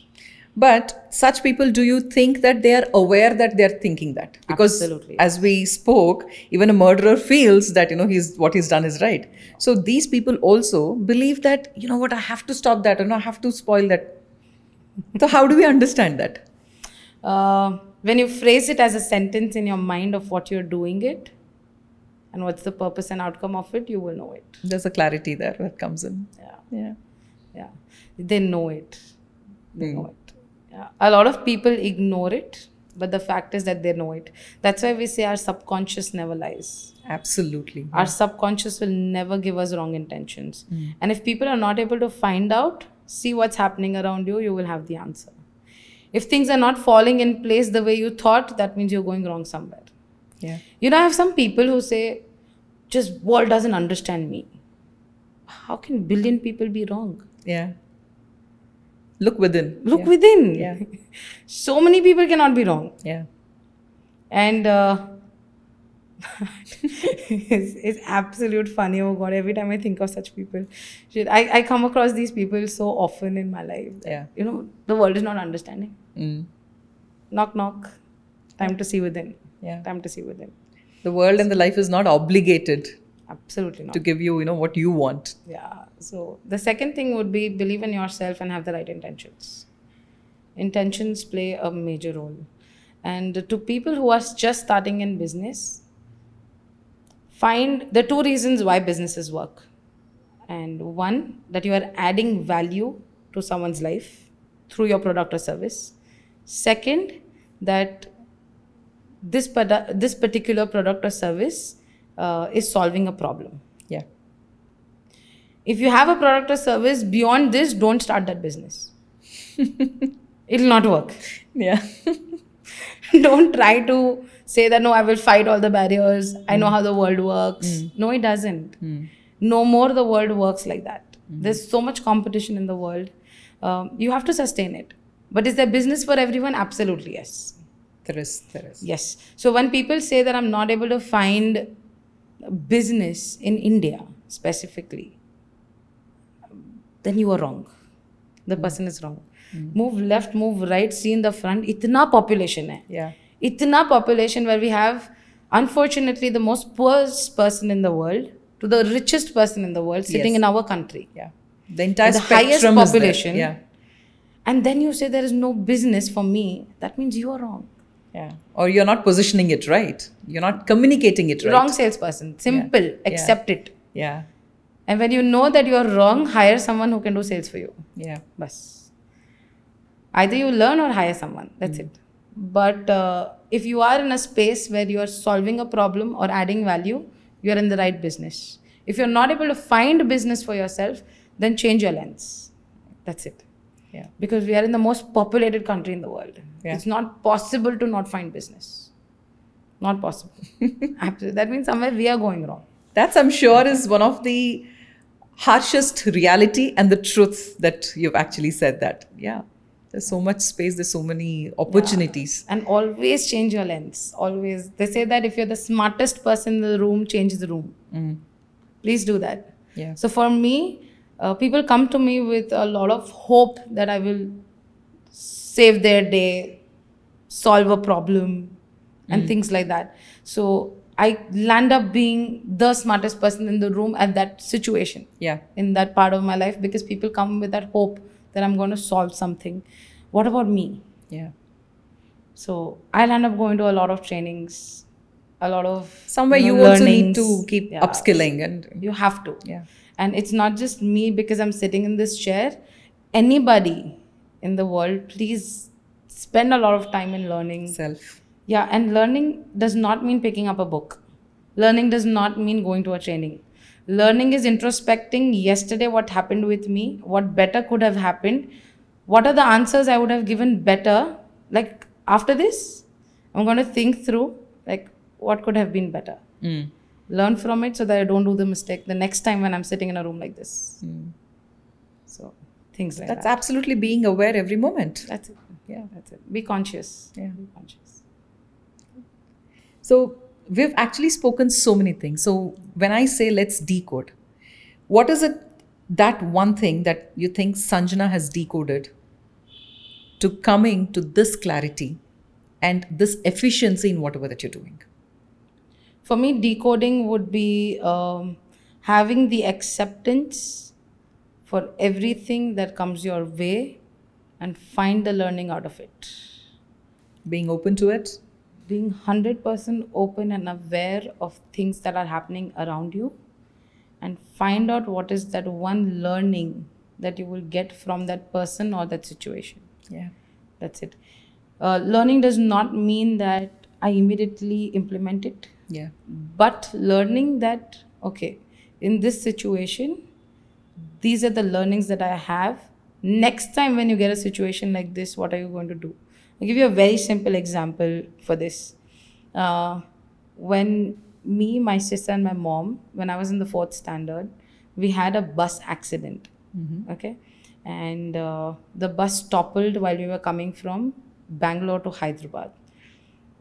But such people, do you think that they are aware that they are thinking that? Because Absolutely. As we spoke, even a murderer feels that, you know, he's, what he's done is right. So these people also believe that, you know what, I have to stop that, and I have to spoil that. So how do we understand that? Uh, when you phrase it as a sentence in your mind of what you're doing it and what's the purpose and outcome of it, you will know it. There's a clarity there that comes in. Yeah. Yeah. Yeah. They know it. They mm. know it. A lot of people ignore it, but the fact is that they know it. That's why we say our subconscious never lies. Absolutely. Our subconscious will never give us wrong intentions. Mm. And if people are not able to find out, see what's happening around you, you will have the answer. If things are not falling in place the way you thought, that means you're going wrong somewhere. Yeah. You know, I have some people who say, just world doesn't understand me. How can a billion people be wrong? Yeah. Look within. Look yeah. within. Yeah. So many people cannot be wrong. Yeah. And uh, it's, it's absolute funny. Oh God, every time I think of such people. I, I come across these people so often in my life. Yeah. You know, the world is not understanding. Mm. Knock, knock. Time to see within. Yeah. Time to see within. The world and the life is not obligated. Absolutely not. To give you, you know, what you want. Yeah. So the second thing would be believe in yourself and have the right intentions. Intentions play a major role. And to people who are just starting in business, find the two reasons why businesses work. And one, that you are adding value to someone's life through your product or service. Second, that this, produ- this particular product or service Uh, is solving a problem. Yeah. If you have a product or service beyond this, don't start that business. It'll not work. Yeah. Don't try to say that, no, I will fight all the barriers. Mm. I know how the world works. Mm. No, it doesn't. Mm. No more the world works like that. Mm. There's so much competition in the world. Um, you have to sustain it. But is there business for everyone? Absolutely, yes. There is, there is. Yes. So when people say that I'm not able to find business in India specifically, then you are wrong. The mm. person is wrong. Mm. Move left, move right, see in the front. Itna population hai. Yeah. Itna population where we have, unfortunately, the most poorest person in the world to the richest person in the world sitting yes. in our country. Yeah. The entire the highest population. Yeah. And then you say there is no business for me. That means you are wrong. Yeah. Or you're not positioning it right. You're not communicating it right. Wrong salesperson. Simple. Yeah. Accept yeah. it. Yeah. And when you know that you're wrong, hire someone who can do sales for you. Yeah. Bas. Either you learn or hire someone. That's mm. it. But uh, if you are in a space where you're solving a problem or adding value, you're in the right business. If you're not able to find business for yourself, then change your lens. That's it. Yeah. Because we are in the most populated country in the world. Yeah. It's not possible to not find business. Not possible. Absolutely. That means somewhere we are going wrong. That's, I'm sure, is one of the harshest reality and the truth that you've actually said that. Yeah. There's so much space. There's so many opportunities. Yeah. And always change your lens. Always. They say that if you're the smartest person in the room, change the room. Mm. Please do that. Yeah. So for me, Uh, people come to me with a lot of hope that I will save their day, solve a problem, and mm. things like that. So I land up being the smartest person in the room at that situation, yeah, in that part of my life, because people come with that hope that I'm going to solve something. What about me? Yeah. So I land up going to a lot of trainings, a lot of somewhere you, know, you also need to keep yeah. upskilling, and you have to. Yeah. And it's not just me because I'm sitting in this chair. Anybody in the world, please spend a lot of time in learning. Self. Yeah, and learning does not mean picking up a book. Learning does not mean going to a training. Learning is introspecting yesterday what happened with me, what better could have happened, what are the answers I would have given better. Like after this, I'm going to think through like what could have been better. Mm. Learn from it so that I don't do the mistake the next time when I'm sitting in a room like this. Mm. So things like that's that. That's absolutely being aware every moment. That's it. Yeah, that's it. Be conscious. Yeah. Be conscious. So we've actually spoken so many things. So when I say let's decode, what is it, that one thing that you think Sanjana has decoded to coming to this clarity and this efficiency in whatever that you're doing? For me, decoding would be um, having the acceptance for everything that comes your way and find the learning out of it. Being open to it? Being one hundred percent open and aware of things that are happening around you, and find out what is that one learning that you will get from that person or that situation. Yeah, that's it. Uh, learning does not mean that I immediately implement it. Yeah. But learning that, okay, in this situation, these are the learnings that I have. Next time when you get a situation like this, what are you going to do? I'll give you a very simple example for this. Uh, when me, my sister and my mom, when I was in the fourth standard, we had a bus accident. Mm-hmm. Okay. And uh, the bus toppled while we were coming from Bangalore to Hyderabad.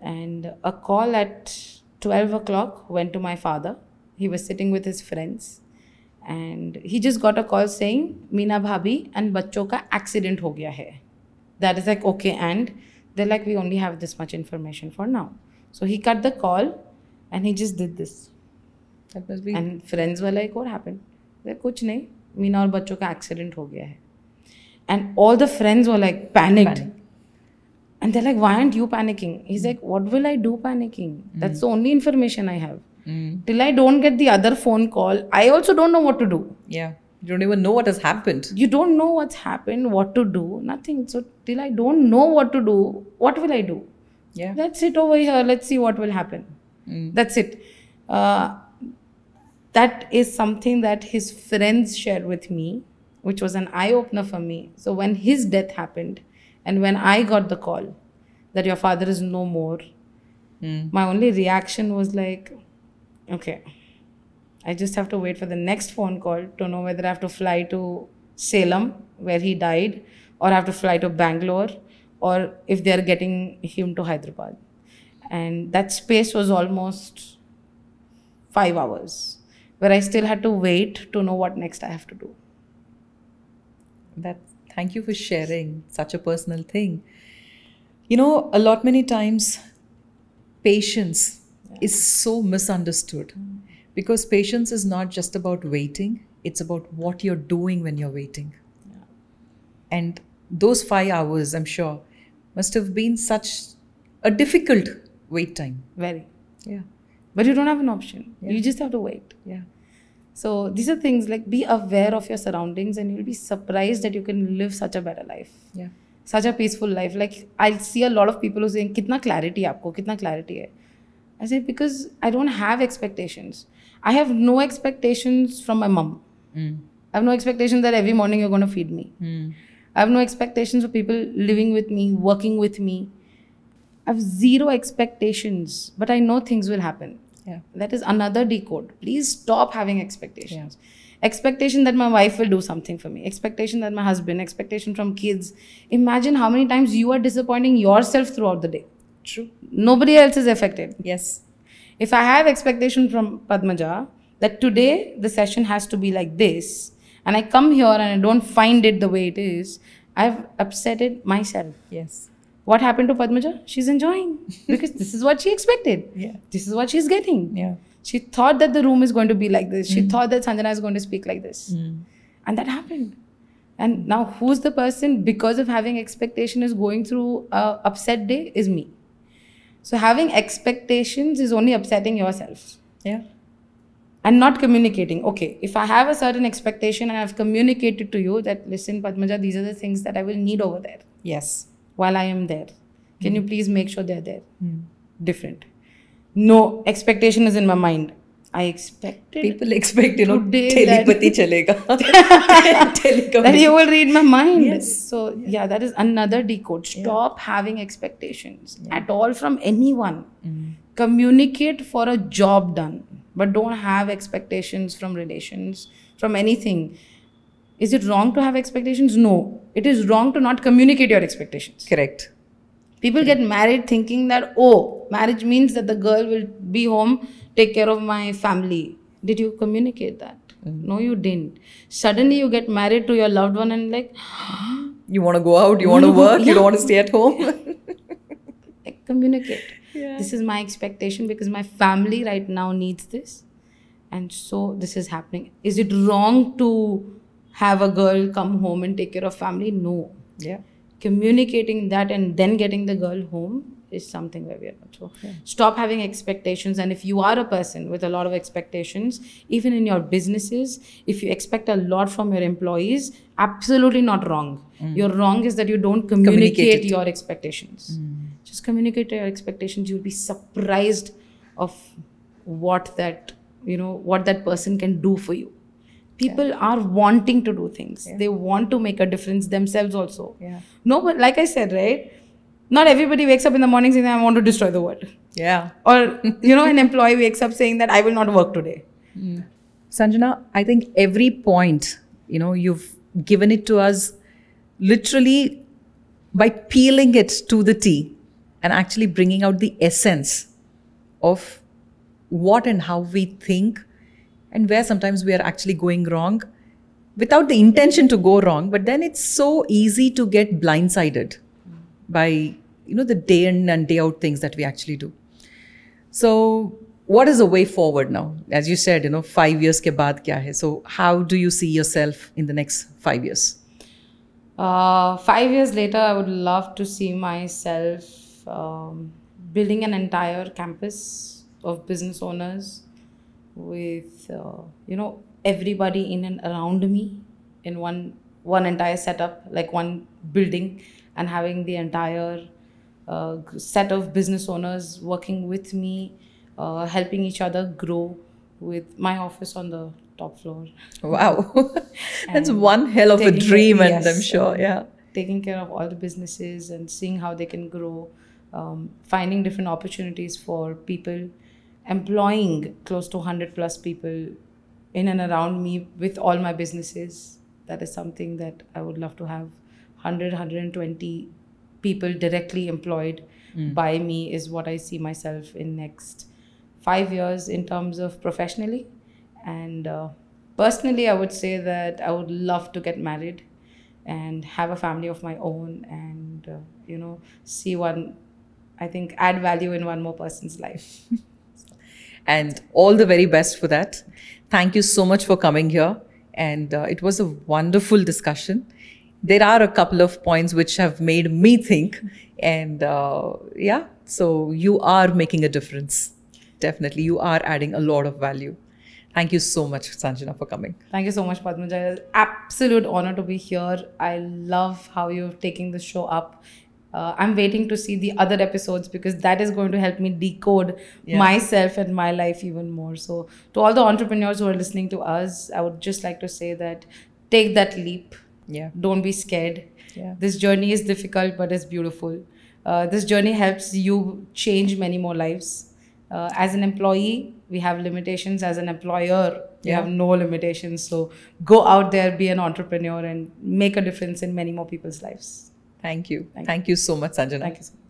And a call at twelve o'clock went to my father. He was sitting with his friends. And he just got a call saying, Meena Bhabhi and bachcho ka accident ho gaya hai. That is like, okay, and they're like, we only have this much information for now. So he cut the call and he just did this. That must be. And friends were like, what happened? They're like, kuch nahi. Meena aur bachcho ka accident ho gaya hai. And all the friends were like panicked. Panic. And they're like, why aren't you panicking? He's mm. like, what will I do panicking? That's mm. the only information I have. Mm. Till I don't get the other phone call, I also don't know what to do. Yeah. You don't even know what has happened. You don't know what's happened, what to do, nothing. So till I don't know what to do, what will I do? Yeah. Let's sit over here. Let's see what will happen. Mm. That's it. Uh, that is something that his friends shared with me, which was an eye-opener for me. So when his death happened, and when I got the call that your father is no more, mm. my only reaction was like, okay, I just have to wait for the next phone call to know whether I have to fly to Salem where he died, or I have to fly to Bangalore, or if they're getting him to Hyderabad. And that space was almost five hours where I still had to wait to know what next I have to do. That's Thank you for sharing such a personal thing. You know, a lot many times patience yeah. is so misunderstood mm. because patience is not just about waiting. It's about what you're doing when you're waiting. Yeah. And those five hours, I'm sure, must have been such a difficult wait time. Very. Yeah. But you don't have an option. Yeah. You just have to wait. Yeah. So these are things like, be aware of your surroundings and you'll be surprised that you can live such a better life. Yeah. Such a peaceful life. Like, I see a lot of people who say, kitna clarity aapko, kitna clarity hai. I say, because I don't have expectations. I have no expectations from my mom. Mm. I have no expectations that every morning you're going to feed me. Mm. I have no expectations for people living with me, working with me. I have zero expectations, but I know things will happen. Yeah. That is another decode. Please stop having expectations. Yeah. Expectation that my wife will do something for me. Expectation that my husband, expectation from kids. Imagine how many times you are disappointing yourself throughout the day. True. Nobody else is affected. Yes. If I have expectation from Padmaja that today the session has to be like this, and I come here and I don't find it the way it is, I've upset it myself. Yes. What happened to Padmaja? She's enjoying because this is what she expected. Yeah. This is what she's getting. Yeah. She thought that the room is going to be like this. She mm. thought that Sanjana is going to speak like this. Mm. And that happened. And now who's the person, because of having expectation, is going through an upset day is me. So having expectations is only upsetting yourself. Yeah. And not communicating. Okay, if I have a certain expectation and I've communicated to you that, listen, Padmaja, these are the things that I will need over there. Yes. While I am there, can mm. you please make sure they're there? Mm. Different. No, expectation is in my mind. I expected. People expect, you know, telepathy chalega. That you will read my mind. Yes. So, yes. yeah, that is another decode. Stop yeah. having expectations yeah. at all from anyone. Mm. Communicate for a job done, but don't have expectations from relations, from anything. Is it wrong to have expectations? No. It is wrong to not communicate your expectations. Correct. People get married thinking that, oh, marriage means that the girl will be home, take care of my family. Did you communicate that? Mm-hmm. No, you didn't. Suddenly you get married to your loved one and like, you want to go out, you want to work, yeah. you don't want to stay at home. Like, communicate. Yeah. This is my expectation because my family right now needs this. And so this is happening. Is it wrong to have a girl come home and take care of family? No. Yeah. Communicating that and then getting the girl home is something where we are not sure. Yeah. Stop having expectations. And if you are a person with a lot of expectations, even in your businesses, if you expect a lot from your employees, absolutely not wrong. Mm. Your wrong is that you don't communicate, communicate your expectations. Mm. Just communicate your expectations. You'll be surprised of what that, you know, what that person can do for you. People yeah. are wanting to do things. Yeah. They want to make a difference themselves also. Yeah. No, but like I said, right? Not everybody wakes up in the morning saying, I want to destroy the world. Yeah. Or, you know, an employee wakes up saying that I will not work today. Mm. Sanjana, I think every point, you know, you've given it to us literally by peeling it to the T and actually bringing out the essence of what and how we think and where sometimes we are actually going wrong without the intention to go wrong. But then it's so easy to get blindsided by, you know, the day in and day out things that we actually do. So what is the way forward now? As you said, you know, five years ke baad kya hai? So how do you see yourself in the next five years? Uh, five years later, I would love to see myself um, building an entire campus of business owners with, uh, you know, everybody in and around me in one, one entire setup, like one building. And having the entire uh, set of business owners working with me, uh, helping each other grow with my office on the top floor. Wow. That's one hell of a dream, care, and yes, I'm sure, yeah. Taking care of all the businesses and seeing how they can grow, um, finding different opportunities for people, employing close to one hundred plus people in and around me with all my businesses. That is something that I would love to have. one hundred, one hundred twenty people directly employed mm. by me is what I see myself in next five years in terms of professionally. And uh, personally, I would say that I would love to get married and have a family of my own and, uh, you know, see one, I think, add value in one more person's life. And all the very best for that. Thank you so much for coming here. And uh, it was a wonderful discussion. There are a couple of points which have made me think, and uh, yeah, so you are making a difference. Definitely, you are adding a lot of value. Thank you so much, Sanjana, for coming. Thank you so much, Padmaja. It's an absolute honor to be here. I love how you're taking the show up. Uh, I'm waiting to see the other episodes because that is going to help me decode yeah. myself and my life even more. So to all the entrepreneurs who are listening to us, I would just like to say that take that leap. Yeah. Don't be scared. Yeah. This journey is difficult, but it's beautiful. Uh, this journey helps you change many more lives. Uh, as an employee, we have limitations. As an employer, we yeah. have no limitations. So go out there, be an entrepreneur and make a difference in many more people's lives. Thank you. Thank, Thank you. you so much, Sanjana. Thank you so much.